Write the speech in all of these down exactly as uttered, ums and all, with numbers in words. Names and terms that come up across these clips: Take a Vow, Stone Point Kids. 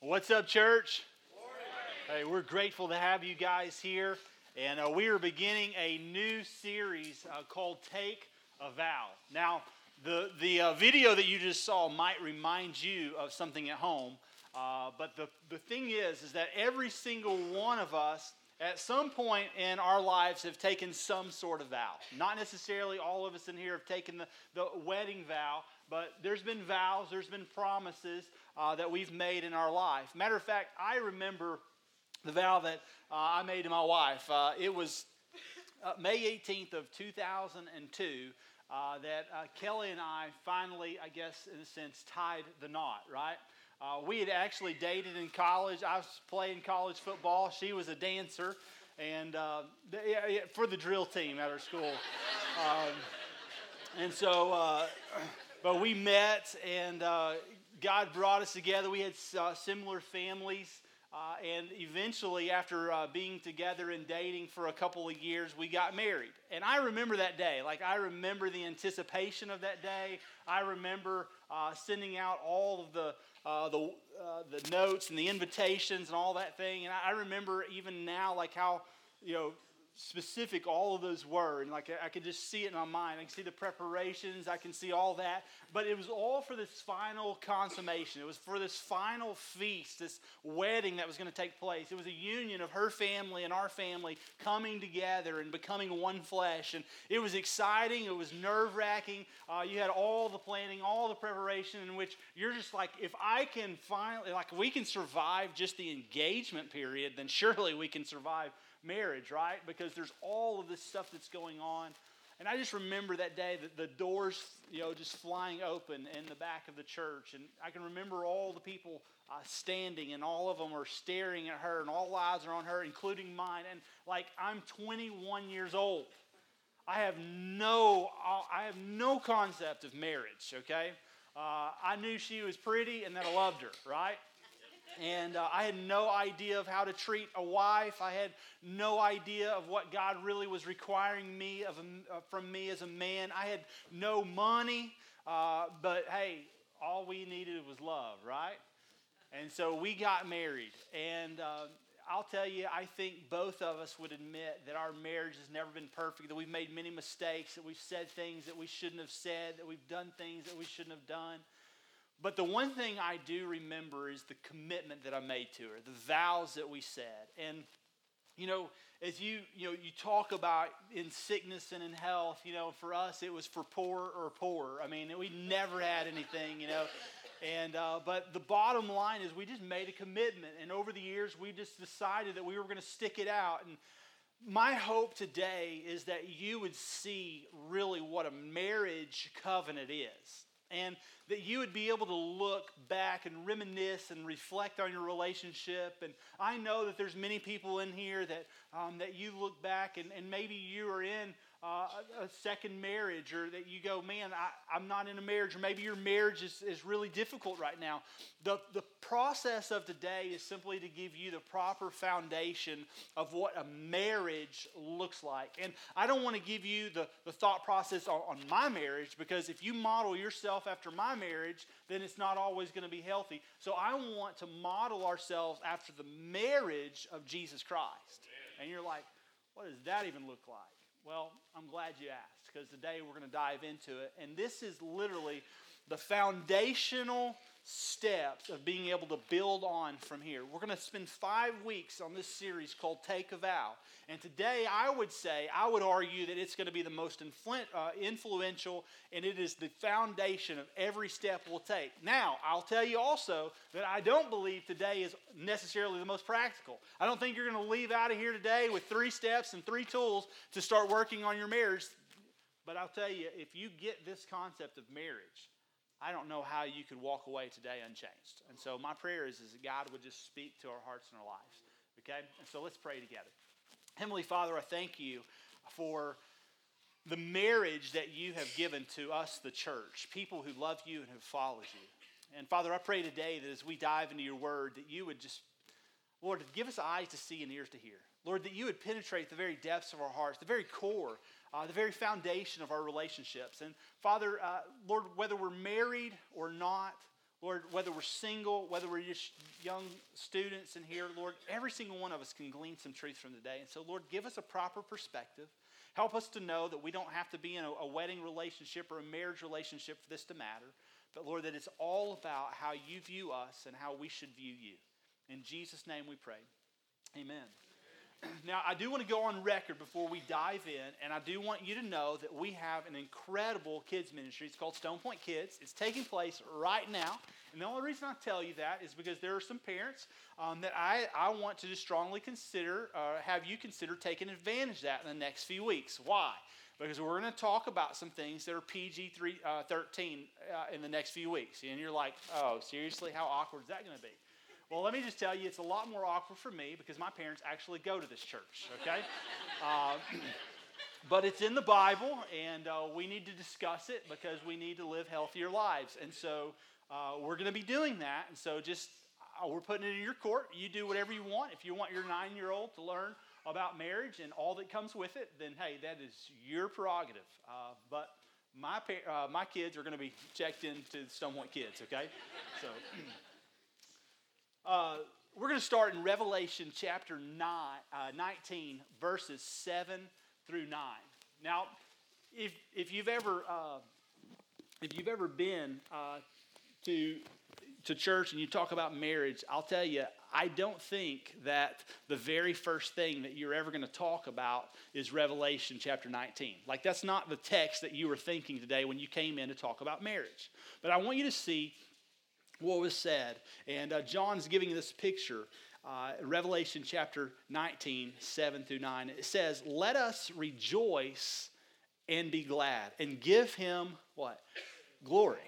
What's up, church? Morning. Hey, we're grateful to have you guys here, and uh, we are beginning a new series uh, called Take a Vow. Now, the, the uh, video that you just saw might remind you of something at home, uh, but the, the thing is, is that every single one of us at some point in our lives have taken some sort of vow. Not necessarily all of us in here have taken the, the wedding vow, but there's been vows, there's been promises uh, that we've made in our life. Matter of fact, I remember the vow that uh, I made to my wife. Uh, it was uh, May eighteenth of two thousand two uh, that uh, Kelly and I finally, I guess in a sense, tied the knot, right? Uh, we had actually dated in college. I was playing college football. She was a dancer, and uh, for the drill team at our school. Um, and so, uh, but we met, and uh, God brought us together. We had uh, similar families, uh, and eventually, after uh, being together and dating for a couple of years, we got married. And I remember that day. Like, I remember the anticipation of that day. I remember uh, sending out all of the Uh, the uh, the notes and the invitations and all that thing. And I, I remember even now, like, how, you know, specific all of those were. And like I, I could just see it in my mind. I can see the preparations. I can see all that. But it was all for this final consummation. It was for this final feast, this wedding that was going to take place. It was a union of her family and our family coming together and becoming one flesh. And it was exciting. It was nerve-wracking. Uh, you had all the planning, all the preparation, in which you're just like, if I can finally, like, we can survive just the engagement period, then surely we can survive marriage, right? Because there's all of this stuff that's going on. And I just remember that day, that the doors, you know, just flying open in the back of the church. And I can remember all the people uh, standing, and all of them are staring at her, and all eyes are on her, including mine. And like, I'm twenty-one years old. I have no, I have no concept of marriage, okay? Uh, I knew she was pretty and that I loved her, right? And uh, I had no idea of how to treat a wife. I had no idea of what God really was requiring me of uh, from me as a man. I had no money, uh, but hey, all we needed was love, right? And so we got married. And uh, I'll tell you, I think both of us would admit that our marriage has never been perfect, that we've made many mistakes, that we've said things that we shouldn't have said, that we've done things that we shouldn't have done. But the one thing I do remember is the commitment that I made to her, the vows that we said. And, you know, as you, you know, you talk about in sickness and in health, you know, for us, it was for poor or poor. I mean, we never had anything, you know. And, uh, but the bottom line is we just made a commitment. And over the years, we just decided that we were going to stick it out. And my hope today is that you would see really what a marriage covenant is. And that you would be able to look back and reminisce and reflect on your relationship. And I know that there's many people in here that um, that you look back and, and maybe you are in uh, a second marriage, or that you go, man, I, I'm not in a marriage, or maybe your marriage is, is really difficult right now. The, the process of today is simply to give you the proper foundation of what a marriage looks like. And I don't want to give you the, the thought process on, on my marriage, because if you model yourself after my marriage, then it's not always going to be healthy. So I want to model ourselves after the marriage of Jesus Christ. Amen. And you're like, what does that even look like? Well, I'm glad you asked, because today we're going to dive into it. And this is literally the foundational steps of being able to build on from here. We're going to spend five weeks on this series called Take a Vow. And today, I would say, I would argue that it's going to be the most influential, and it is the foundation of every step we'll take. Now, I'll tell you also that I don't believe today is necessarily the most practical. I don't think you're going to leave out of here today with three steps and three tools to start working on your marriage. But I'll tell you, if you get this concept of marriage, I don't know how you could walk away today unchanged. And so my prayer is, is that God would just speak to our hearts and our lives, okay? And so let's pray together. Heavenly Father, I thank you for the marriage that you have given to us, the church, people who love you and who follow you. And Father, I pray today that as we dive into your word, that you would just, Lord, give us eyes to see and ears to hear. Lord, that you would penetrate the very depths of our hearts, the very core, Uh, the very foundation of our relationships. And Father, uh, Lord, whether we're married or not, Lord, whether we're single, whether we're just young students in here, Lord, every single one of us can glean some truth from today. And so, Lord, give us a proper perspective. Help us to know that we don't have to be in a, a wedding relationship or a marriage relationship for this to matter. But, Lord, that it's all about how you view us and how we should view you. In Jesus' name we pray. Amen. Now, I do want to go on record before we dive in, and I do want you to know that we have an incredible kids ministry. It's called Stone Point Kids. It's taking place right now, and the only reason I tell you that is because there are some parents um, that I, I want to just strongly consider, uh, have you consider taking advantage of that in the next few weeks. Why? Because we're going to talk about some things that are P G thirteen uh, in the next few weeks. And you're like, oh, seriously, how awkward is that going to be? Well, let me just tell you, it's a lot more awkward for me because my parents actually go to this church, okay? uh, but it's in the Bible, and uh, we need to discuss it because we need to live healthier lives. And so uh, we're going to be doing that. And so just, uh, we're putting it in your court. You do whatever you want. If you want your nine-year-old to learn about marriage and all that comes with it, then hey, that is your prerogative. Uh, but my pa- uh, my kids are going to be checked into Stone Point Kids, okay? So uh, we're going to start in Revelation chapter nine, uh, nineteen, verses seven through nine. Now, if if you've ever uh, if you've ever been uh, to to church and you talk about marriage, I'll tell you, I don't think that the very first thing that you're ever going to talk about is Revelation chapter nineteen. Like, that's not the text that you were thinking today when you came in to talk about marriage. But I want you to see what was said. And uh, John's giving this picture, uh, Revelation chapter nineteen, seven through nine. It says, "Let us rejoice and be glad and give him," what? "Glory.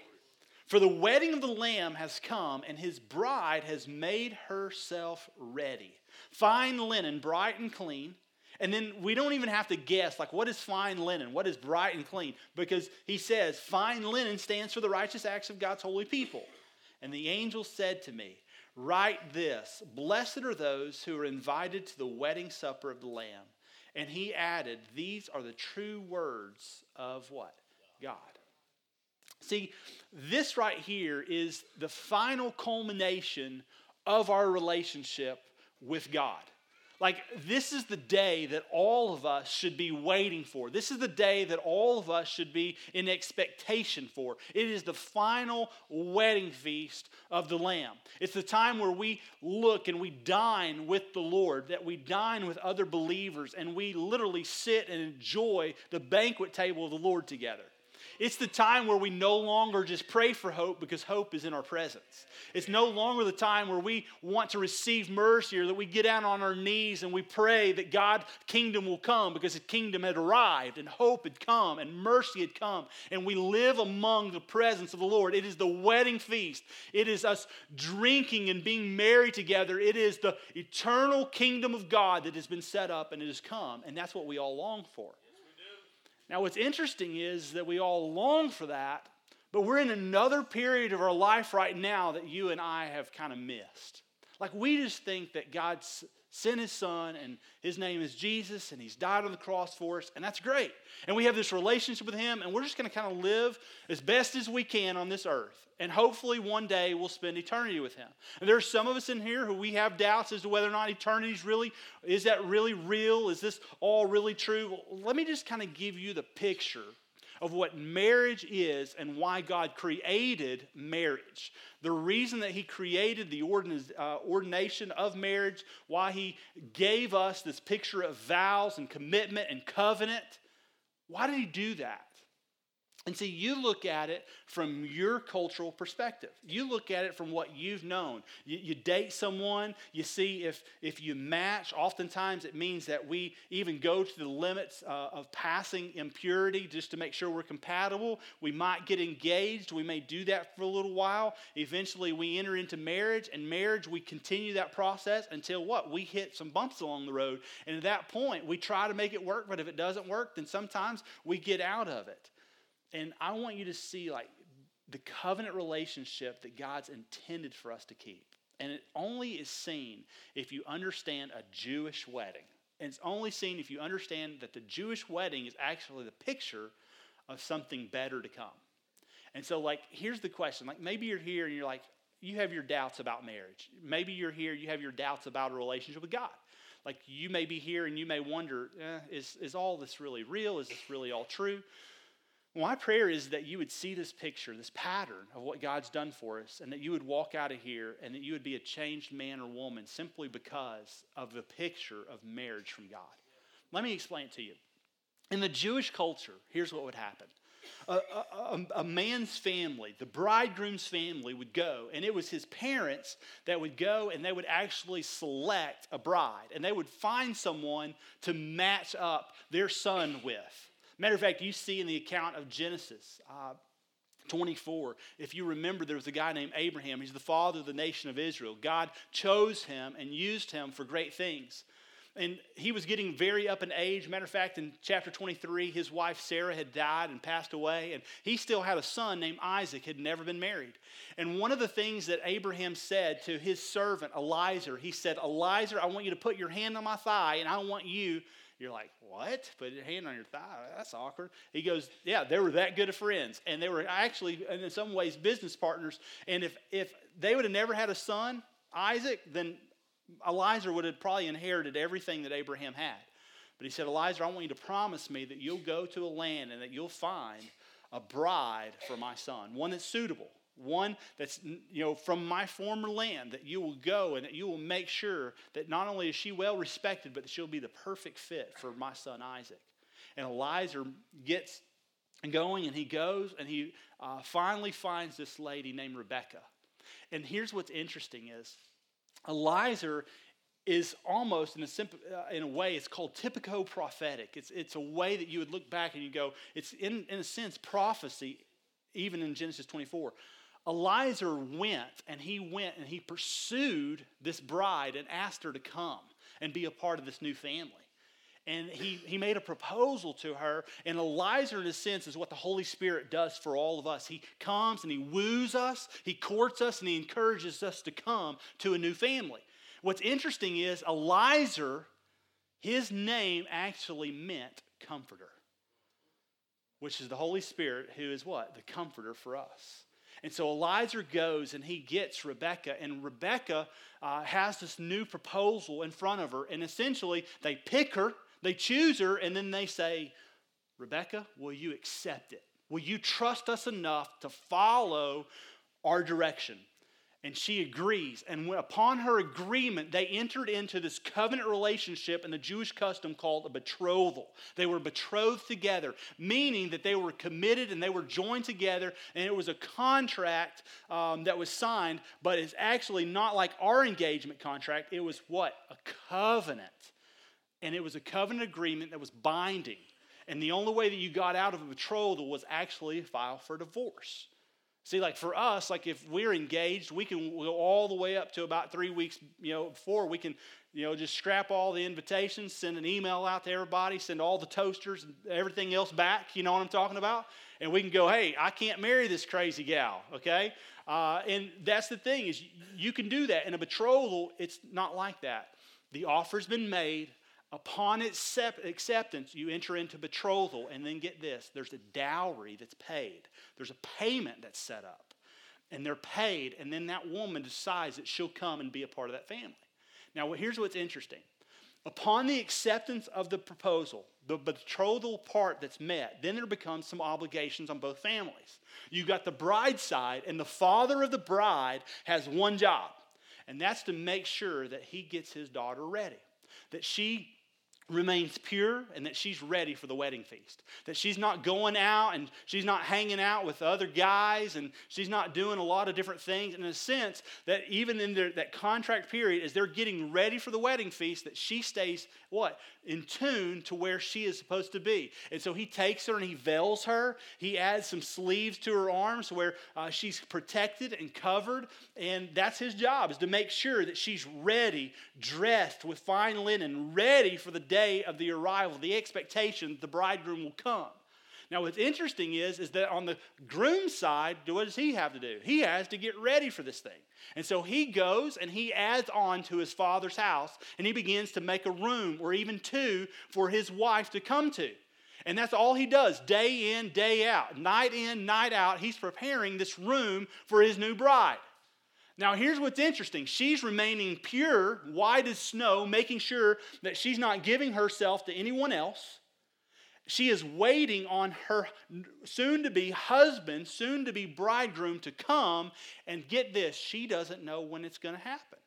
For the wedding of the Lamb has come, and his bride has made herself ready. Fine linen, bright and clean." And then we don't even have to guess, like, what is fine linen? What is bright and clean? Because he says, fine linen stands for the righteous acts of God's holy people. "And the angel said to me, write this, blessed are those who are invited to the wedding supper of the Lamb." And he added, "These are the true words of" what? "God." See, this right here is the final culmination of our relationship with God. Like, this is the day that all of us should be waiting for. This is the day that all of us should be in expectation for. It is the final wedding feast of the Lamb. It's the time where we look and we dine with the Lord, that we dine with other believers, and we literally sit and enjoy the banquet table of the Lord together. It's the time where we no longer just pray for hope because hope is in our presence. It's no longer the time where we want to receive mercy or that we get down on our knees and we pray that God's kingdom will come because His kingdom had arrived and hope had come and mercy had come and we live among the presence of the Lord. It is the wedding feast. It is us drinking and being merry together. It is the eternal kingdom of God that has been set up and it has come, and that's what we all long for. Now, what's interesting is that we all long for that, but we're in another period of our life right now that you and I have kind of missed. Like, we just think that God sent His Son, and His name is Jesus, and He's died on the cross for us, and that's great. And we have this relationship with Him, and we're just going to kind of live as best as we can on this earth. And hopefully one day we'll spend eternity with Him. And there are some of us in here who we have doubts as to whether or not eternity is really, is that really real? Is this all really true? Well, let me just kind of give you the picture of what marriage is and why God created marriage. The reason that He created the ordin- uh, ordination of marriage, why He gave us this picture of vows and commitment and covenant. Why did He do that? And see, you look at it from your cultural perspective. You look at it from what you've known. You, you date someone, you see if, if you match. Oftentimes it means that we even go to the limits uh, of passing impurity just to make sure we're compatible. We might get engaged. We may do that for a little while. Eventually we enter into marriage, and marriage, we continue that process until what? We hit some bumps along the road. And at that point, we try to make it work, but if it doesn't work, then sometimes we get out of it. And I want you to see, like, the covenant relationship that God's intended for us to keep. And it only is seen if you understand a Jewish wedding. And it's only seen if you understand that the Jewish wedding is actually the picture of something better to come. And so, like, here's the question. Like, maybe you're here and you're like, you have your doubts about marriage. Maybe you're here, you have your doubts about a relationship with God. Like, you may be here and you may wonder, eh, is, is all this really real? Is this really all true? Well, my prayer is that you would see this picture, this pattern of what God's done for us, and that you would walk out of here and that you would be a changed man or woman simply because of the picture of marriage from God. Let me explain it to you. In the Jewish culture, here's what would happen. A, a, a man's family, the bridegroom's family, would go, and it was his parents that would go, and they would actually select a bride, and they would find someone to match up their son with. Matter of fact, you see in the account of Genesis uh, twenty-four, if you remember, there was a guy named Abraham. He's the father of the nation of Israel. God chose him and used him for great things. And he was getting very up in age. Matter of fact, in chapter twenty-three, his wife Sarah had died and passed away, and he still had a son named Isaac, had never been married. And one of the things that Abraham said to his servant, Eliezer, he said, Eliezer, I want you to put your hand on my thigh, and I want you, you're like, what? Put your hand on your thigh? That's awkward. He goes, yeah, they were that good of friends, and they were actually, in some ways, business partners. And if, if they would have never had a son, Isaac, then Eliezer would have probably inherited everything that Abraham had. But he said, Eliezer, I want you to promise me that you'll go to a land and that you'll find a bride for my son, one that's suitable, one that's, you know, from my former land, that you will go and that you will make sure that not only is she well respected, but that she'll be the perfect fit for my son Isaac. And Eliezer gets going, and he goes, and he uh, finally finds this lady named Rebekah. And here's what's interesting is, Eliezer is almost, in a, simple, uh, in a way, it's called typico prophetic. It's it's a way that you would look back and you go, it's in, in a sense prophecy, even in Genesis twenty-four. Eliezer went and he went and he pursued this bride and asked her to come and be a part of this new family. And he, he made a proposal to her. And Eliezer, in a sense, is what the Holy Spirit does for all of us. He comes and he woos us, he courts us, and he encourages us to come to a new family. What's interesting is Eliezer, his name actually meant comforter, which is the Holy Spirit who is what? The comforter for us. And so Eliezer goes and he gets Rebekah, and Rebekah uh, has this new proposal in front of her. And essentially, they pick her, they choose her, and then they say, Rebekah, will you accept it? Will you trust us enough to follow our direction? And she agrees. And when, upon her agreement, they entered into this covenant relationship in the Jewish custom called a betrothal. They were betrothed together, meaning that they were committed and they were joined together. And it was a contract um, that was signed, but it's actually not like our engagement contract. It was what? A covenant. And it was a covenant agreement that was binding. And the only way that you got out of a betrothal was actually file for divorce. See, like for us, like if we're engaged, we can go all the way up to about three weeks, you know, before we can, you know, just scrap all the invitations, send an email out to everybody, send all the toasters and everything else back, you know what I'm talking about? And we can go, hey, I can't marry this crazy gal, okay? Uh, and that's the thing is you can do that. In a betrothal, it's not like that. The offer's been made. Upon accept, acceptance, you enter into betrothal, and then get this, there's a dowry that's paid. There's a payment that's set up, and they're paid, and then that woman decides that she'll come and be a part of that family. Now, here's what's interesting. Upon the acceptance of the proposal, the betrothal part that's met, then there becomes some obligations on both families. You've got the bride's side, and the father of the bride has one job, and that's to make sure that he gets his daughter ready, that she remains pure and that she's ready for the wedding feast. That she's not going out and she's not hanging out with other guys and she's not doing a lot of different things. In a sense, that even in their, that contract period, as they're getting ready for the wedding feast, that she stays, what, in tune to where she is supposed to be. And so he takes her and he veils her. He adds some sleeves to her arms where uh, she's protected and covered. And that's his job, is to make sure that she's ready, dressed with fine linen, ready for the day of the arrival, the expectation the bridegroom will come. Now, what's interesting is, is that on the groom's side, what does he have to do? He has to get ready for this thing. And so he goes and he adds on to his father's house, and he begins to make a room or even two for his wife to come to. And that's all he does, day in, day out, night in, night out. He's preparing this room for his new bride. Now, here's what's interesting. She's remaining pure, white as snow, making sure that she's not giving herself to anyone else. She is waiting on her soon-to-be husband, soon-to-be bridegroom to come. And get this, she doesn't know when it's going to happen.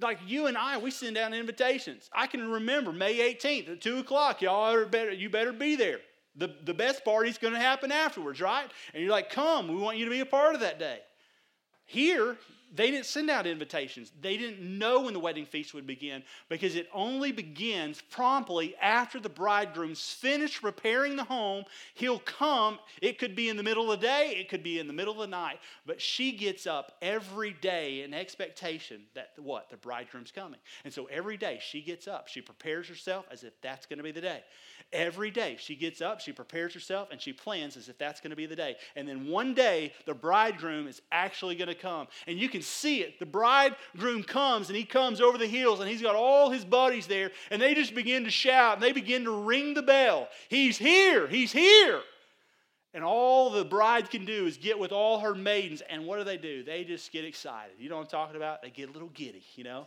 Like you and I, we send out invitations. I can remember May eighteenth at two o'clock. Y'all better, you better be there. The, the best party's going to happen afterwards, right? And you're like, come, we want you to be a part of that day. Here, they didn't send out invitations. They didn't know when the wedding feast would begin because it only begins promptly after the bridegroom's finished preparing the home. He'll come. It could be in the middle of the day. It could be in the middle of the night. But she gets up every day in expectation that what? The bridegroom's coming. And so every day she gets up. She prepares herself as if that's going to be the day. Every day she gets up, she prepares herself, and she plans as if that's going to be the day. And then one day the bridegroom is actually going to come. And you can see it. The bridegroom comes, and he comes over the hills, and he's got all his buddies there, and they just begin to shout, and they begin to ring the bell. He's here! He's here! And all the bride can do is get with all her maidens, and what do they do? They just get excited. You know what I'm talking about? They get a little giddy, you know?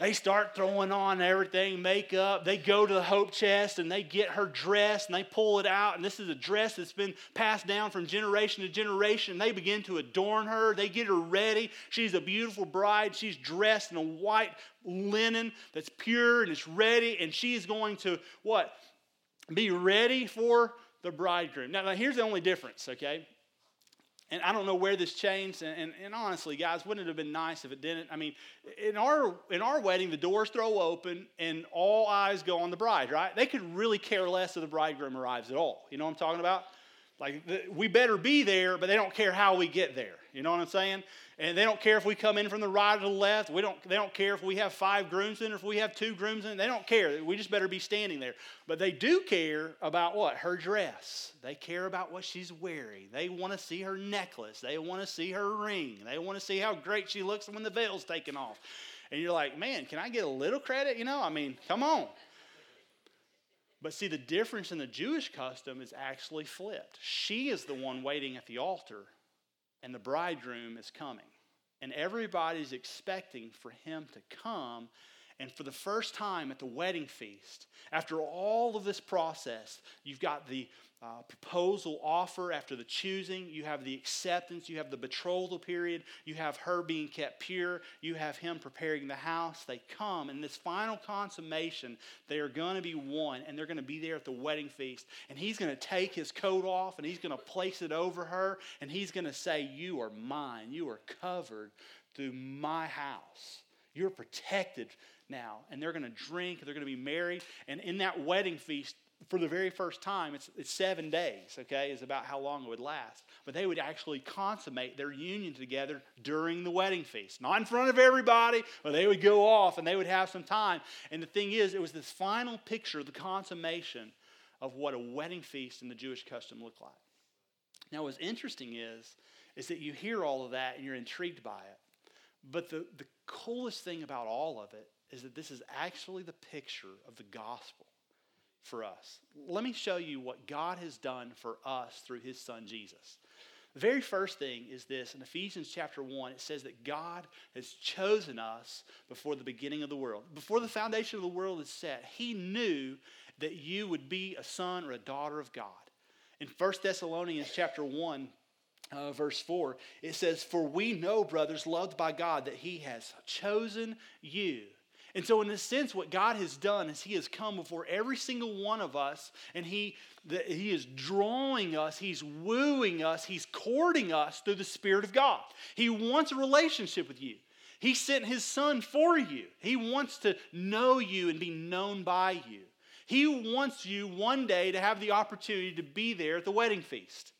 They start throwing on everything, makeup. They go to the hope chest and they get her dress and they pull it out. And this is a dress that's been passed down from generation to generation. They begin to adorn her. They get her ready. She's a beautiful bride. She's dressed in a white linen that's pure and it's ready. And she is going to, what? Be ready for the bridegroom. Now, now here's the only difference, okay? And I don't know where this changed, and, and, and honestly, guys, wouldn't it have been nice if it didn't? I mean, in our in our wedding, the doors throw open, and all eyes go on the bride, right? They could really care less if the bridegroom arrives at all. You know what I'm talking about? Like, the, we better be there, but they don't care how we get there. You know what I'm saying? And they don't care if we come in from the right or the left. We don't. They don't care if we have five grooms in or if we have two grooms in. They don't care. We just better be standing there. But they do care about what? Her dress. They care about what she's wearing. They want to see her necklace. They want to see her ring. They want to see how great she looks when the veil's taken off. And you're like, man, can I get a little credit? You know, I mean, come on. But see, the difference in the Jewish custom is actually flipped. She is the one waiting at the altar, and the bridegroom is coming. And everybody's expecting for him to come. And for the first time at the wedding feast, after all of this process, you've got the uh, proposal offer after the choosing. You have the acceptance. You have the betrothal period. You have her being kept pure. You have him preparing the house. They come. And this final consummation, they are going to be one. And they're going to be there at the wedding feast. And he's going to take his coat off. And he's going to place it over her. And he's going to say, you are mine. You are covered through my house. You're protected now. And they're going to drink. They're going to be married. And in that wedding feast, for the very first time, it's, it's seven days, okay, is about how long it would last. But they would actually consummate their union together during the wedding feast. Not in front of everybody, but they would go off and they would have some time. And the thing is, it was this final picture, the consummation of what a wedding feast in the Jewish custom looked like. Now, what's interesting is, is that you hear all of that and you're intrigued by it. But the, the coolest thing about all of it is that this is actually the picture of the gospel for us. Let me show you what God has done for us through his son Jesus. The very first thing is this. In Ephesians chapter one, it says that God has chosen us before the beginning of the world. Before the foundation of the world is set, he knew that you would be a son or a daughter of God. In First Thessalonians chapter one, Uh, verse four, it says, for we know, brothers, loved by God, that he has chosen you. And so in this sense, what God has done is he has come before every single one of us, and he, the, he is drawing us, he's wooing us, he's courting us through the Spirit of God. He wants a relationship with you. He sent his son for you. He wants to know you and be known by you. He wants you one day to have the opportunity to be there at the wedding feast.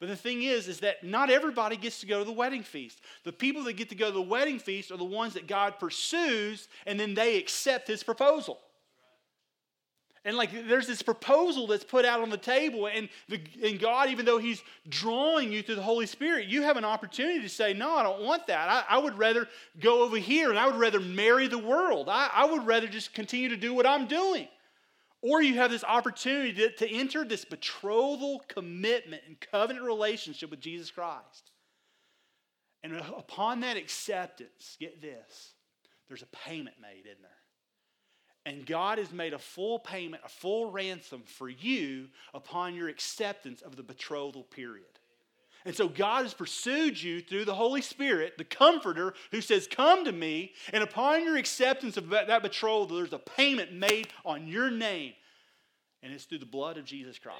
But the thing is, is that not everybody gets to go to the wedding feast. The people that get to go to the wedding feast are the ones that God pursues, and then they accept his proposal. And like there's this proposal that's put out on the table, and, the, and God, even though he's drawing you through the Holy Spirit, you have an opportunity to say, no, I don't want that. I, I would rather go over here, and I would rather marry the world. I, I would rather just continue to do what I'm doing. Or you have this opportunity to, to enter this betrothal commitment and covenant relationship with Jesus Christ. And upon that acceptance, get this, there's a payment made, isn't there? And God has made a full payment, a full ransom for you upon your acceptance of the betrothal period. And so God has pursued you through the Holy Spirit, the Comforter, who says, come to me. And upon your acceptance of that betrothal, there's a payment made on your name. And it's through the blood of Jesus Christ.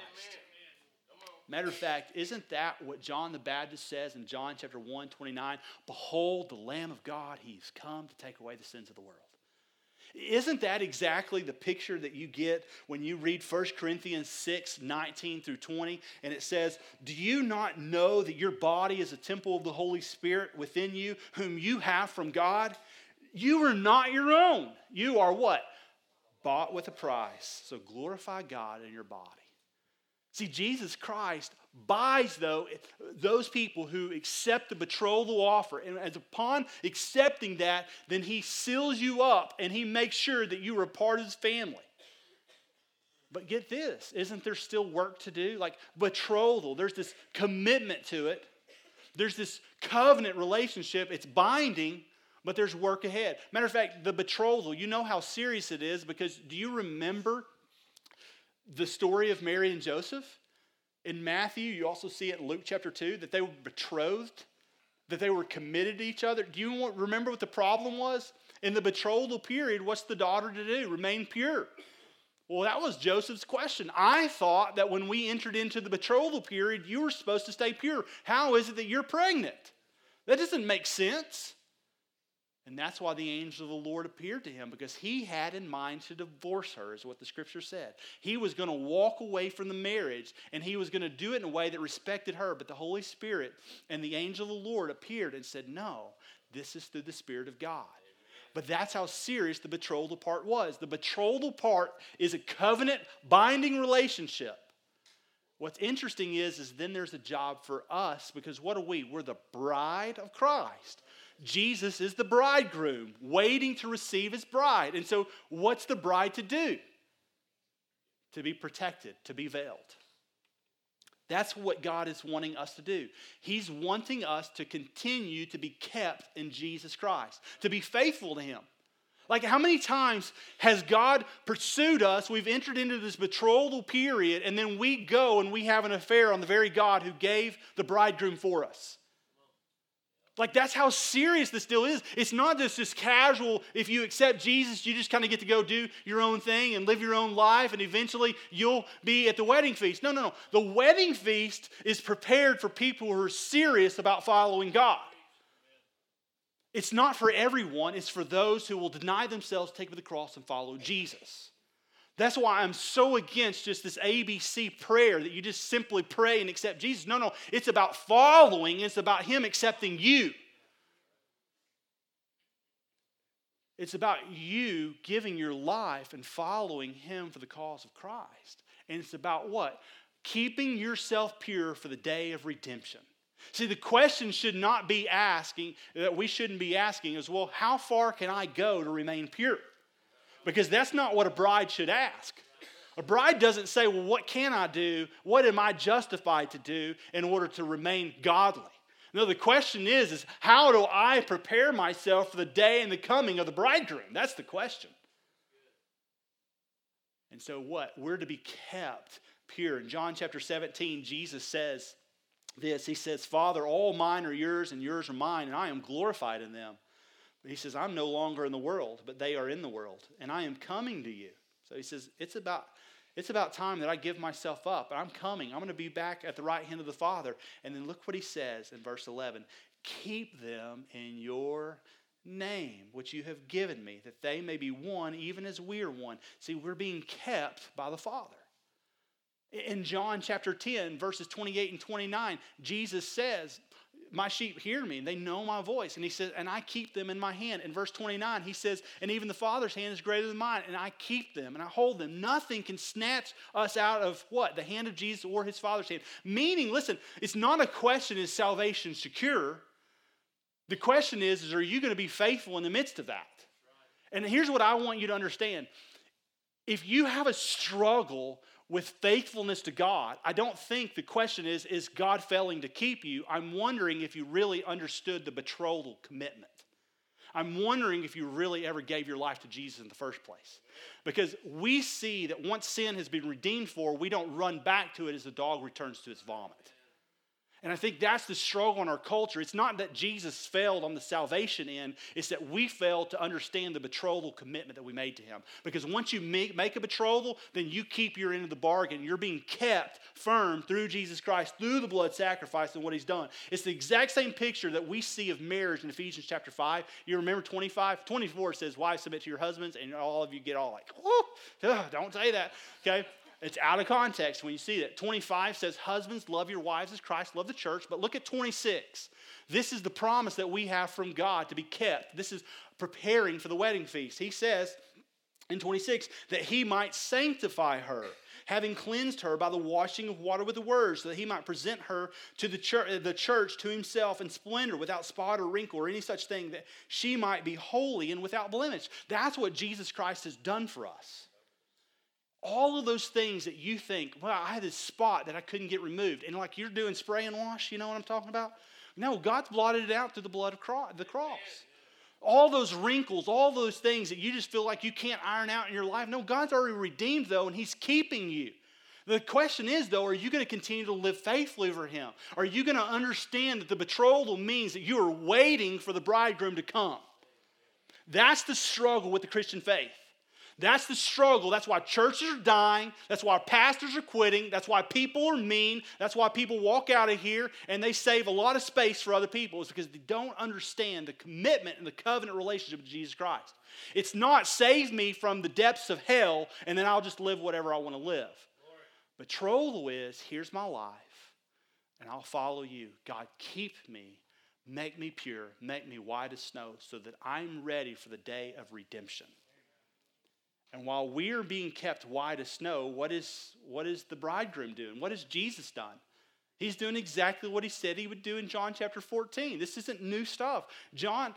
Matter of fact, isn't that what John the Baptist says in John chapter one, twenty-nine? Behold, the Lamb of God, he's come to take away the sins of the world. Isn't that exactly the picture that you get when you read First Corinthians six, nineteen through twenty? And it says, do you not know that your body is a temple of the Holy Spirit within you, whom you have from God? You are not your own. You are what? Bought with a price. So glorify God in your body. See, Jesus Christ buys though those people who accept the betrothal offer. And as upon accepting that, then he seals you up and he makes sure that you are a part of his family. But get this, isn't there still work to do? Like betrothal, there's this commitment to it. There's this covenant relationship. It's binding, but there's work ahead. Matter of fact, the betrothal, you know how serious it is because do you remember the story of Mary and Joseph? In Matthew, you also see it in Luke chapter two, that they were betrothed, that they were committed to each other. Do you remember what the problem was? In the betrothal period, what's the daughter to do? Remain pure. Well, that was Joseph's question. I thought that when we entered into the betrothal period, you were supposed to stay pure. How is it that you're pregnant? That doesn't make sense. And that's why the angel of the Lord appeared to him, because he had in mind to divorce her, is what the scripture said. He was going to walk away from the marriage, and he was going to do it in a way that respected her. But the Holy Spirit and the angel of the Lord appeared and said, no, this is through the Spirit of God. But that's how serious the betrothal part was. The betrothal part is a covenant binding relationship. What's interesting is, is then there's a job for us, because what are we? We're the bride of Christ. Jesus is the bridegroom waiting to receive his bride. And so what's the bride to do? To be protected, to be veiled. That's what God is wanting us to do. He's wanting us to continue to be kept in Jesus Christ, to be faithful to him. Like how many times has God pursued us? We've entered into this betrothal period, and then we go and we have an affair on the very God who gave the bridegroom for us. Like, that's how serious this deal is. It's not just this casual, if you accept Jesus, you just kind of get to go do your own thing and live your own life, and eventually you'll be at the wedding feast. No, no, no. The wedding feast is prepared for people who are serious about following God. It's not for everyone. It's for those who will deny themselves, take up the cross, and follow Jesus. That's why I'm so against just this A B C prayer that you just simply pray and accept Jesus. No, no, it's about following. It's about him accepting you. It's about you giving your life and following him for the cause of Christ. And it's about what? Keeping yourself pure for the day of redemption. See, the question should not be asking, that we shouldn't be asking is, well, how far can I go to remain pure? Because that's not what a bride should ask. A bride doesn't say, well, what can I do? What am I justified to do in order to remain godly? No, the question is, is how do I prepare myself for the day and the coming of the bridegroom? That's the question. And so what? We're to be kept pure. In John chapter seventeen, Jesus says this. He says, Father, all mine are yours and yours are mine, and I am glorified in them. He says, I'm no longer in the world, but they are in the world, and I am coming to you. So he says, it's about, it's about time that I give myself up. I'm coming. I'm going to be back at the right hand of the Father. And then look what he says in verse eleven. Keep them in your name, which you have given me, that they may be one, even as we are one. See, we're being kept by the Father. In John chapter ten, verses twenty-eight and twenty-nine, Jesus says, my sheep hear me, and they know my voice. And he says, and I keep them in my hand. In verse twenty-nine, he says, and even the Father's hand is greater than mine, and I keep them, and I hold them. Nothing can snatch us out of what? The hand of Jesus or his Father's hand. Meaning, listen, it's not a question, is salvation secure? The question is, is are you going to be faithful in the midst of that? And here's what I want you to understand. If you have a struggle with faithfulness to God, I don't think the question is, is God failing to keep you? I'm wondering if you really understood the betrothal commitment. I'm wondering if you really ever gave your life to Jesus in the first place. Because we see that once sin has been redeemed for, we don't run back to it as the dog returns to its vomit. And I think that's the struggle in our culture. It's not that Jesus failed on the salvation end. It's that we fail to understand the betrothal commitment that we made to him. Because once you make, make a betrothal, then you keep your end of the bargain. You're being kept firm through Jesus Christ, through the blood sacrifice and what he's done. It's the exact same picture that we see of marriage in Ephesians chapter five. You remember twenty-five, twenty-four says, wives submit to your husbands, and all of you get all like, oh, don't say that, okay? It's out of context when you see that. twenty-five says, husbands, love your wives as Christ loved the church. But look at twenty-six. This is the promise that we have from God to be kept. This is preparing for the wedding feast. He says in twenty-six that he might sanctify her, having cleansed her by the washing of water with the word, so that he might present her to the church, the church to himself in splendor, without spot or wrinkle or any such thing, that she might be holy and without blemish. That's what Jesus Christ has done for us. All of those things that you think, well, I had this spot that I couldn't get removed. And like you're doing spray and wash, you know what I'm talking about? No, God's blotted it out through the blood of cro- the cross. All those wrinkles, all those things that you just feel like you can't iron out in your life. No, God's already redeemed though, and he's keeping you. The question is though, are you going to continue to live faithfully for him? Are you going to understand that the betrothal means that you are waiting for the bridegroom to come? That's the struggle with the Christian faith. That's the struggle. That's why churches are dying. That's why pastors are quitting. That's why people are mean. That's why people walk out of here and they save a lot of space for other people. It's because they don't understand the commitment and the covenant relationship with Jesus Christ. It's not save me from the depths of hell and then I'll just live whatever I want to live. Betrothal is, here's my life and I'll follow you. God, keep me. Make me pure. Make me white as snow so that I'm ready for the day of redemption. And while we are being kept white as snow, what is, what is the bridegroom doing? What has Jesus done? He's doing exactly what he said he would do in John chapter fourteen. This isn't new stuff. John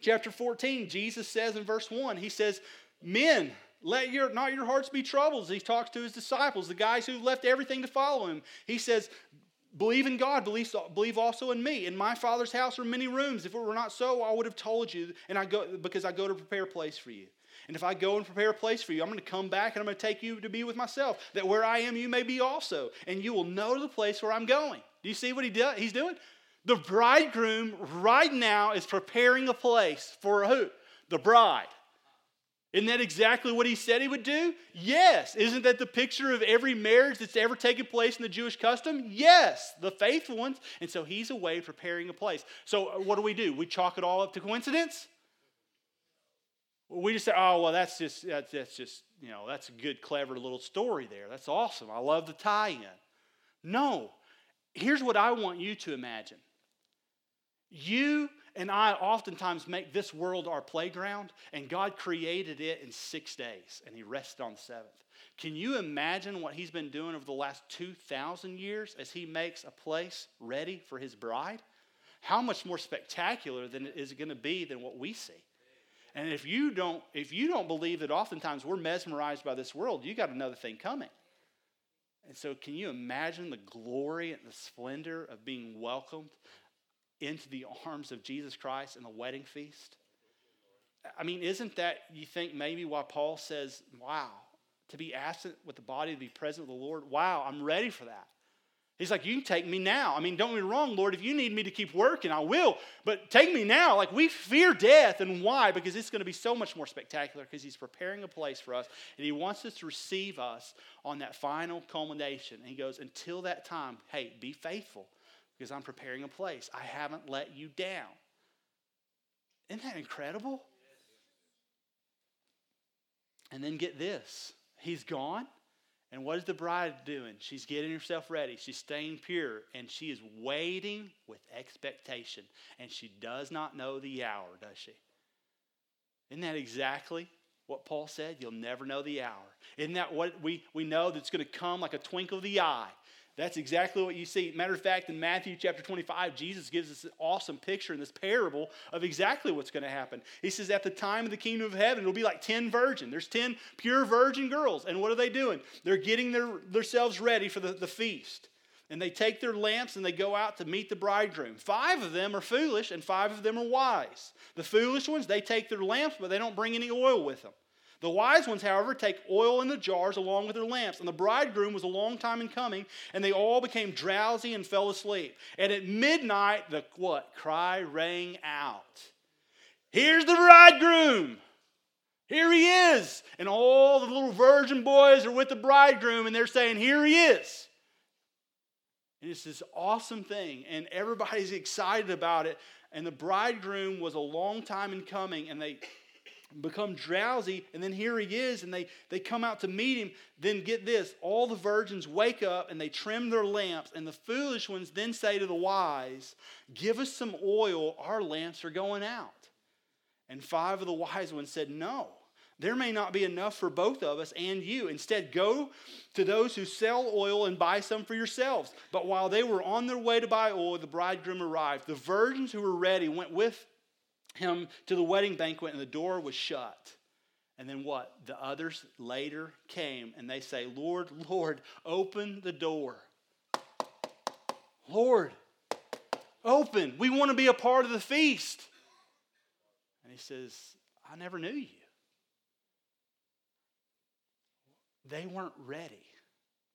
chapter fourteen, Jesus says in verse one, he says, men, let your, not your hearts be troubled. He talks to his disciples, the guys who left everything to follow him. He says, believe in God, believe, believe also in me. In my Father's house are many rooms. If it were not so, I would have told you, and I go because I go to prepare a place for you. And if I go and prepare a place for you, I'm going to come back and I'm going to take you to be with myself, that where I am, you may be also. And you will know the place where I'm going. Do you see what he do- he's doing? The bridegroom right now is preparing a place for who? The bride. Isn't that exactly what he said he would do? Yes. Isn't that the picture of every marriage that's ever taken place in the Jewish custom? Yes. The faithful ones. And so he's away preparing a place. So what do we do? We chalk it all up to coincidence? We just say, oh, well, that's just, that's, that's just, you know, that's a good, clever little story there. That's awesome. I love the tie-in. No. Here's what I want you to imagine. You and I oftentimes make this world our playground, and God created it in six days, and he rested on the seventh. Can you imagine what he's been doing over the last two thousand years as he makes a place ready for his bride? How much more spectacular than is it going to be than what we see? And if you don't, if you don't believe that oftentimes we're mesmerized by this world, you got another thing coming. And so can you imagine the glory and the splendor of being welcomed into the arms of Jesus Christ in the wedding feast? I mean, isn't that, you think, maybe why Paul says, wow, to be absent with the body, to be present with the Lord? Wow, I'm ready for that. He's like, you can take me now. I mean, don't get me wrong, Lord. If you need me to keep working, I will. But take me now. Like, we fear death. And why? Because it's going to be so much more spectacular because he's preparing a place for us. And he wants us to receive us on that final culmination. And he goes, until that time, hey, be faithful because I'm preparing a place. I haven't let you down. Isn't that incredible? And then get this. He's gone. And what is the bride doing? She's getting herself ready. She's staying pure. And she is waiting with expectation. And she does not know the hour, does she? Isn't that exactly what Paul said? You'll never know the hour. Isn't that what we, we know that's going to come like a twinkle of the eye? That's exactly what you see. Matter of fact, in Matthew chapter twenty-five, Jesus gives us an awesome picture in this parable of exactly what's going to happen. He says, at the time of the kingdom of heaven, it'll be like ten virgins. There's ten pure virgin girls. And what are they doing? They're getting their, themselves ready for the, the feast. And they take their lamps and they go out to meet the bridegroom. Five of them are foolish and five of them are wise. The foolish ones, they take their lamps, but they don't bring any oil with them. The wise ones, however, take oil in the jars along with their lamps. And the bridegroom was a long time in coming, and they all became drowsy and fell asleep. And at midnight, the what? Cry rang out. Here's the bridegroom. Here he is. And all the little virgin boys are with the bridegroom, and they're saying, here he is. And it's this awesome thing, and everybody's excited about it. And the bridegroom was a long time in coming, and they become drowsy, and then here he is, and they, they come out to meet him. Then get this, all the virgins wake up, and they trim their lamps, and the foolish ones then say to the wise, give us some oil, our lamps are going out. And five of the wise ones said, no, there may not be enough for both of us and you. Instead, go to those who sell oil and buy some for yourselves. But while they were on their way to buy oil, the bridegroom arrived. The virgins who were ready went with him to the wedding banquet, and the door was shut. And then what? The others later came, and they say, Lord, Lord, open the door. Lord, open. We want to be a part of the feast. And he says, I never knew you. They weren't ready.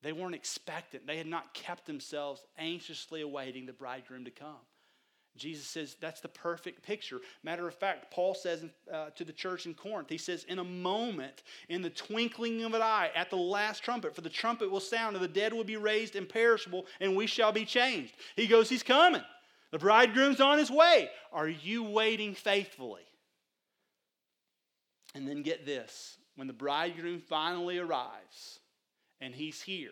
They weren't expectant. They had not kept themselves anxiously awaiting the bridegroom to come. Jesus says that's the perfect picture. Matter of fact, Paul says uh, to the church in Corinth, he says, in a moment, in the twinkling of an eye, at the last trumpet, for the trumpet will sound, and the dead will be raised imperishable, and we shall be changed. He goes, he's coming. The bridegroom's on his way. Are you waiting faithfully? And then get this. When the bridegroom finally arrives and he's here,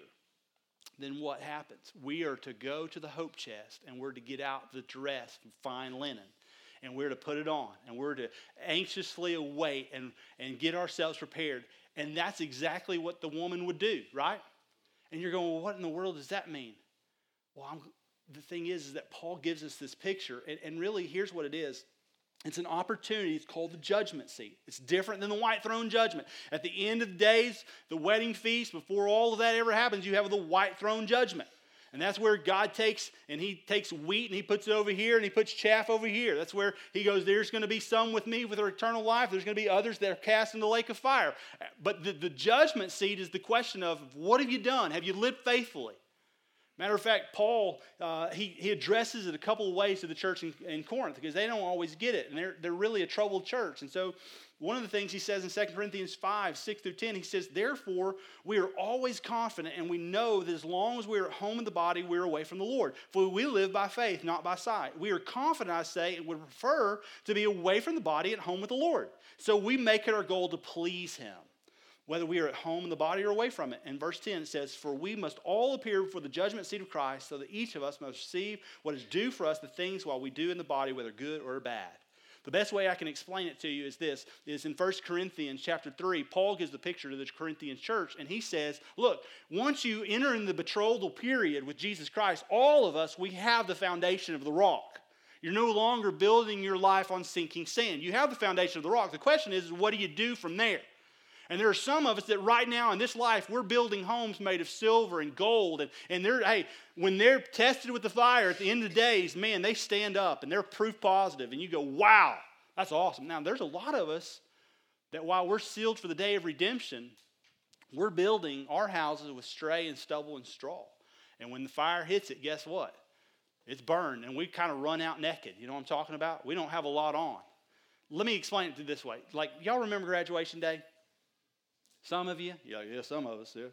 then what happens? We are to go to the hope chest, and we're to get out the dress and fine linen, and we're to put it on, and we're to anxiously await and, and get ourselves prepared. And that's exactly what the woman would do, right? And you're going, well, what in the world does that mean? Well, I'm, the thing is, is that Paul gives us this picture, and, and really here's what it is. It's an opportunity. It's called the judgment seat. It's different than the white throne judgment. At the end of the days, the wedding feast, before all of that ever happens, you have the white throne judgment. And that's where God takes, and he takes wheat, and he puts it over here, and he puts chaff over here. That's where he goes, there's going to be some with me with their eternal life. There's going to be others that are cast in the lake of fire. But the, the judgment seat is the question of, what have you done? Have you lived faithfully? Matter of fact, Paul, uh, he, he addresses it a couple of ways to the church in, in Corinth, because they don't always get it, and they're, they're really a troubled church. And so one of the things he says in Second Corinthians five, six through ten, he says, therefore, we are always confident, and we know that as long as we are at home in the body, we are away from the Lord. For we live by faith, not by sight. We are confident, I say, and would prefer to be away from the body at home with the Lord. So we make it our goal to please him, whether we are at home in the body or away from it. In verse ten, it says, for we must all appear before the judgment seat of Christ, so that each of us must receive what is due for us, the things while we do in the body, whether good or bad. The best way I can explain it to you is this, is in First Corinthians chapter three, Paul gives the picture to the Corinthian church, and he says, look, once you enter in the betrothal period with Jesus Christ, all of us, we have the foundation of the rock. You're no longer building your life on sinking sand. You have the foundation of the rock. The question is, what do you do from there? And there are some of us that right now in this life, we're building homes made of silver and gold. And, and they're, hey, when they're tested with the fire at the end of the days, man, they stand up and they're proof positive. And you go, wow, that's awesome. Now, there's a lot of us that while we're sealed for the day of redemption, we're building our houses with stray and stubble and straw. And when the fire hits it, guess what? It's burned. And we kind of run out naked. You know what I'm talking about? We don't have a lot on. Let me explain it this way. Like, y'all remember graduation day? Some of you? Yeah, yeah, some of us do.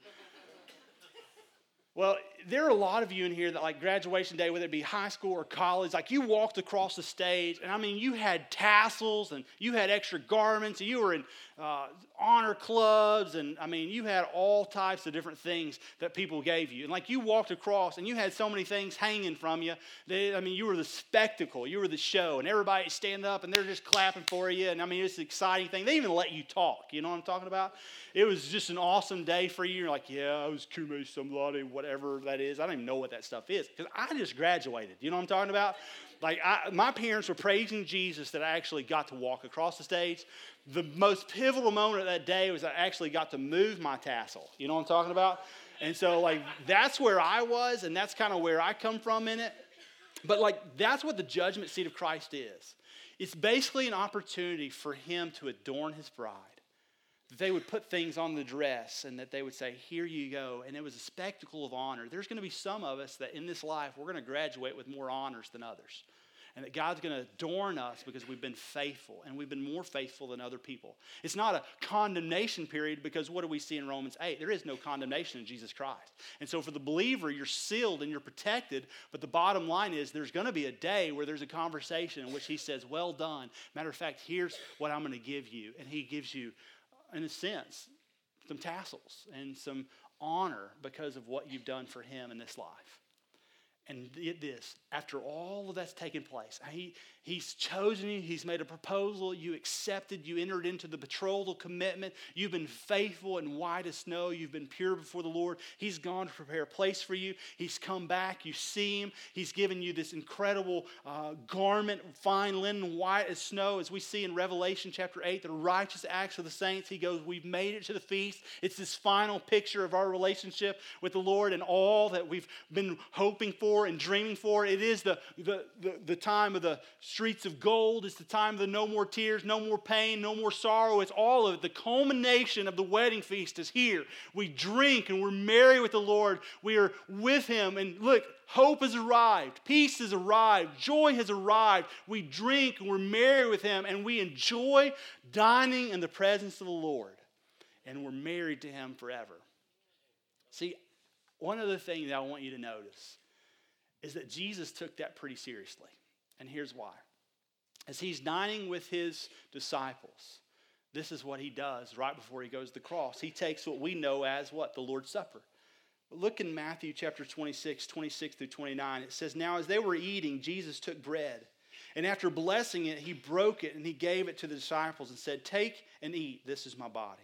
Well, there are a lot of you in here that like graduation day, whether it be high school or college, like you walked across the stage, and I mean, you had tassels, and you had extra garments, and you were in uh, honor clubs, and I mean, you had all types of different things that people gave you. And like you walked across, and you had so many things hanging from you. That, I mean, you were the spectacle, you were the show, and everybody stand up, and they're just clapping for you, and I mean, it's an exciting thing. They even let you talk, you know what I'm talking about? It was just an awesome day for you. You're like, yeah, I was kume somebody, whatever. whatever that is. I don't even know what that stuff is because I just graduated. You know what I'm talking about? Like, I, my parents were praising Jesus that I actually got to walk across the stage. The most pivotal moment of that day was I actually got to move my tassel. You know what I'm talking about? And so, like, that's where I was, and that's kind of where I come from in it. But, like, that's what the judgment seat of Christ is. It's basically an opportunity for him to adorn his bride. That they would put things on the dress and that they would say, here you go. And it was a spectacle of honor. There's going to be some of us that in this life, we're going to graduate with more honors than others. And that God's going to adorn us because we've been faithful. And we've been more faithful than other people. It's not a condemnation period because what do we see in Romans eight? There is no condemnation in Jesus Christ. And so for the believer, you're sealed and you're protected. But the bottom line is there's going to be a day where there's a conversation in which he says, well done. Matter of fact, here's what I'm going to give you. And he gives you, in a sense, some tassels and some honor because of what you've done for him in this life. And get this, after all of that's taken place, he, he's chosen you, he's made a proposal, you accepted, you entered into the betrothal commitment, you've been faithful and white as snow, you've been pure before the Lord, he's gone to prepare a place for you, he's come back, you see him, he's given you this incredible uh, garment, fine linen, white as snow, as we see in Revelation chapter eight, the righteous acts of the saints. He goes, we've made it to the feast. It's this final picture of our relationship with the Lord and all that we've been hoping for and dreaming for. It is the, the, the, the time of the streets of gold. It's the time of the no more tears, no more pain, no more sorrow. It's all of it. The culmination of the wedding feast is here. We drink and we're merry with the Lord. We are with him. And look, hope has arrived. Peace has arrived. Joy has arrived. We drink and we're merry with him. And we enjoy dining in the presence of the Lord. And we're married to him forever. See, one other thing that I want you to notice is that Jesus took that pretty seriously. And here's why. As he's dining with his disciples, this is what he does right before he goes to the cross. He takes what we know as what? The Lord's Supper. But look in Matthew chapter twenty-six, twenty-six through twenty-nine. It says, now as they were eating, Jesus took bread. And after blessing it, he broke it and he gave it to the disciples and said, take and eat, this is my body.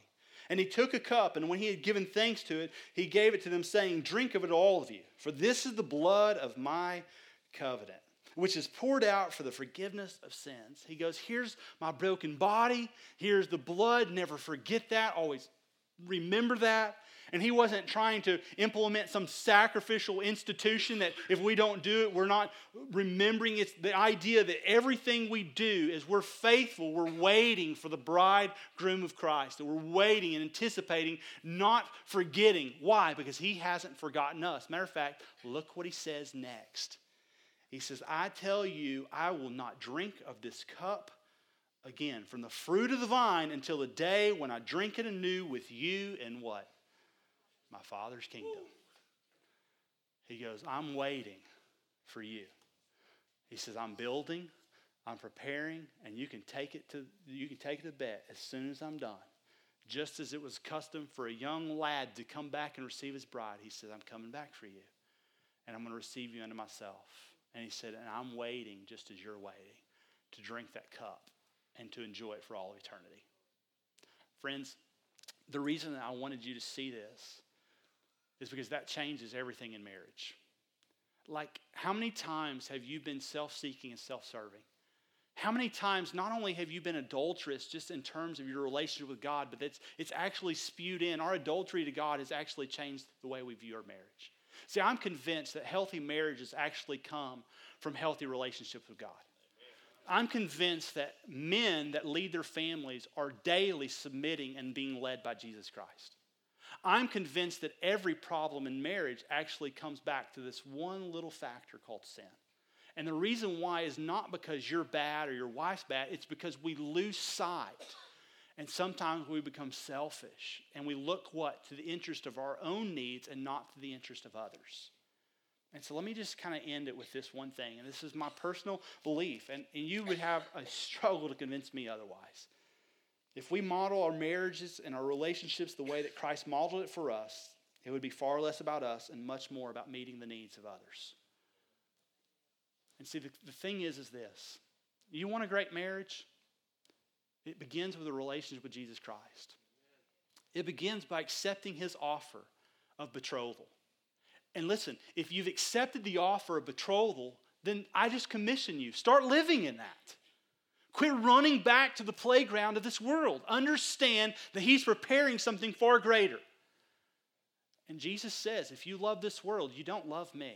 And he took a cup, and when he had given thanks to it, he gave it to them, saying, drink of it, all of you, for this is the blood of my covenant, which is poured out for the forgiveness of sins. He goes, here's my broken body, here's the blood, never forget that, always remember that. And he wasn't trying to implement some sacrificial institution that if we don't do it, we're not remembering. It's the idea that everything we do is we're faithful. We're waiting for the bridegroom of Christ. That we're waiting and anticipating, not forgetting. Why? Because he hasn't forgotten us. Matter of fact, look what he says next. He says, I tell you, I will not drink of this cup again from the fruit of the vine until the day when I drink it anew with you in what? My Father's kingdom. He goes, I'm waiting for you. He says, I'm building, I'm preparing, and you can take it to you can take it to bed as soon as I'm done. Just as it was custom for a young lad to come back and receive his bride, he says, I'm coming back for you, and I'm going to receive you unto myself. And he said, and I'm waiting just as you're waiting to drink that cup and to enjoy it for all of eternity. Friends, the reason that I wanted you to see this is because that changes everything in marriage. Like, how many times have you been self-seeking and self-serving? How many times not only have you been adulterous just in terms of your relationship with God, but it's, it's actually spewed in. Our adultery to God has actually changed the way we view our marriage. See, I'm convinced that healthy marriages actually come from healthy relationships with God. I'm convinced that men that lead their families are daily submitting and being led by Jesus Christ. I'm convinced that every problem in marriage actually comes back to this one little factor called sin. And the reason why is not because you're bad or your wife's bad. It's because we lose sight. And sometimes we become selfish. And we look, what? To the interest of our own needs and not to the interest of others. And so let me just kind of end it with this one thing. And this is my personal belief. And, and you would have a struggle to convince me otherwise. If we model our marriages and our relationships the way that Christ modeled it for us, it would be far less about us and much more about meeting the needs of others. And see, the, the thing is, is this. You want a great marriage? It begins with a relationship with Jesus Christ. It begins by accepting his offer of betrothal. And listen, if you've accepted the offer of betrothal, then I just commission you. Start living in that. Quit running back to the playground of this world. Understand that he's preparing something far greater. And Jesus says, if you love this world, you don't love me.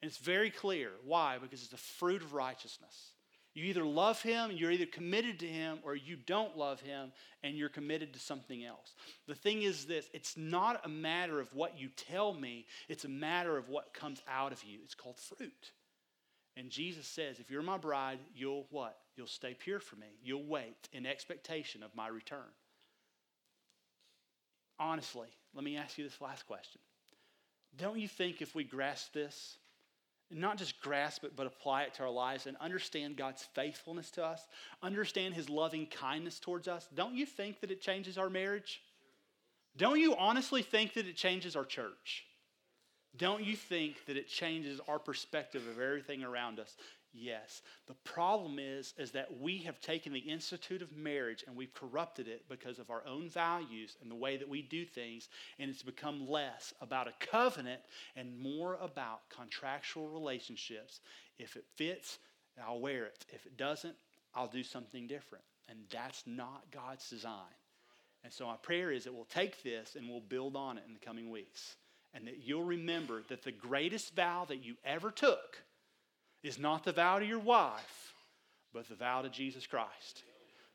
And it's very clear. Why? Because it's the fruit of righteousness. You either love him, you're either committed to him, or you don't love him, and you're committed to something else. The thing is this, it's not a matter of what you tell me, it's a matter of what comes out of you. It's called fruit. And Jesus says, if you're my bride, you'll what? You'll stay pure for me. You'll wait in expectation of my return. Honestly, let me ask you this last question. Don't you think if we grasp this, not just grasp it, but apply it to our lives and understand God's faithfulness to us, understand his loving kindness towards us, don't you think that it changes our marriage? Don't you honestly think that it changes our church? Don't you think that it changes our perspective of everything around us? Yes. The problem is, is that we have taken the institute of marriage and we've corrupted it because of our own values and the way that we do things, and it's become less about a covenant and more about contractual relationships. If it fits, I'll wear it. If it doesn't, I'll do something different. And that's not God's design. And so my prayer is that we'll take this and we'll build on it in the coming weeks. And that you'll remember that the greatest vow that you ever took is not the vow to your wife, but the vow to Jesus Christ.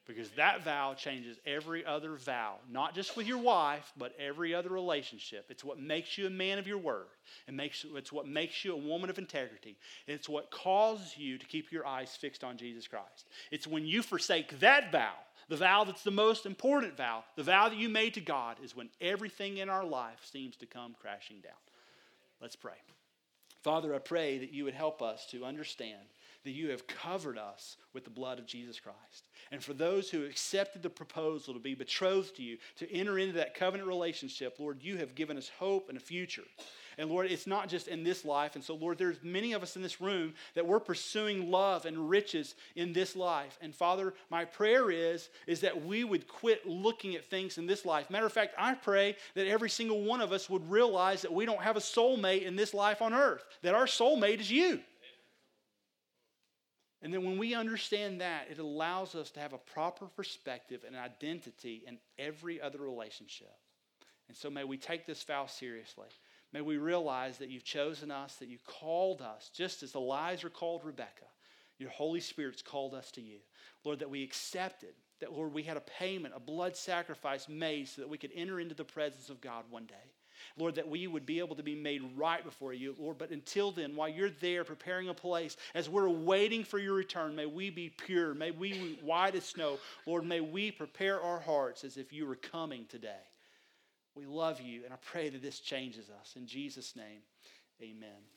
Because that vow changes every other vow, not just with your wife, but every other relationship. It's what makes you a man of your word. It makes, it's what makes you a woman of integrity. It's what causes you to keep your eyes fixed on Jesus Christ. It's when you forsake that vow, the vow that's the most important vow, the vow that you made to God, is when everything in our life seems to come crashing down. Let's pray. Father, I pray that you would help us to understand that you have covered us with the blood of Jesus Christ. And for those who accepted the proposal to be betrothed to you, to enter into that covenant relationship, Lord, you have given us hope and a future. And Lord, it's not just in this life. And so, Lord, there's many of us in this room that we're pursuing love and riches in this life. And Father, my prayer is, is that we would quit looking at things in this life. Matter of fact, I pray that every single one of us would realize that we don't have a soulmate in this life on earth, that our soulmate is you. And then when we understand that, it allows us to have a proper perspective and identity in every other relationship. And so may we take this vow seriously. May we realize that you've chosen us, that you called us, just as Elijah called Rebecca. Your Holy Spirit's called us to you. Lord, that we accepted, that, Lord, we had a payment, a blood sacrifice made so that we could enter into the presence of God one day. Lord, that we would be able to be made right before you, Lord. But until then, while you're there preparing a place, as we're waiting for your return, may we be pure. May we be white as snow. Lord, may we prepare our hearts as if you were coming today. We love you, and I pray that this changes us. In Jesus' name, amen.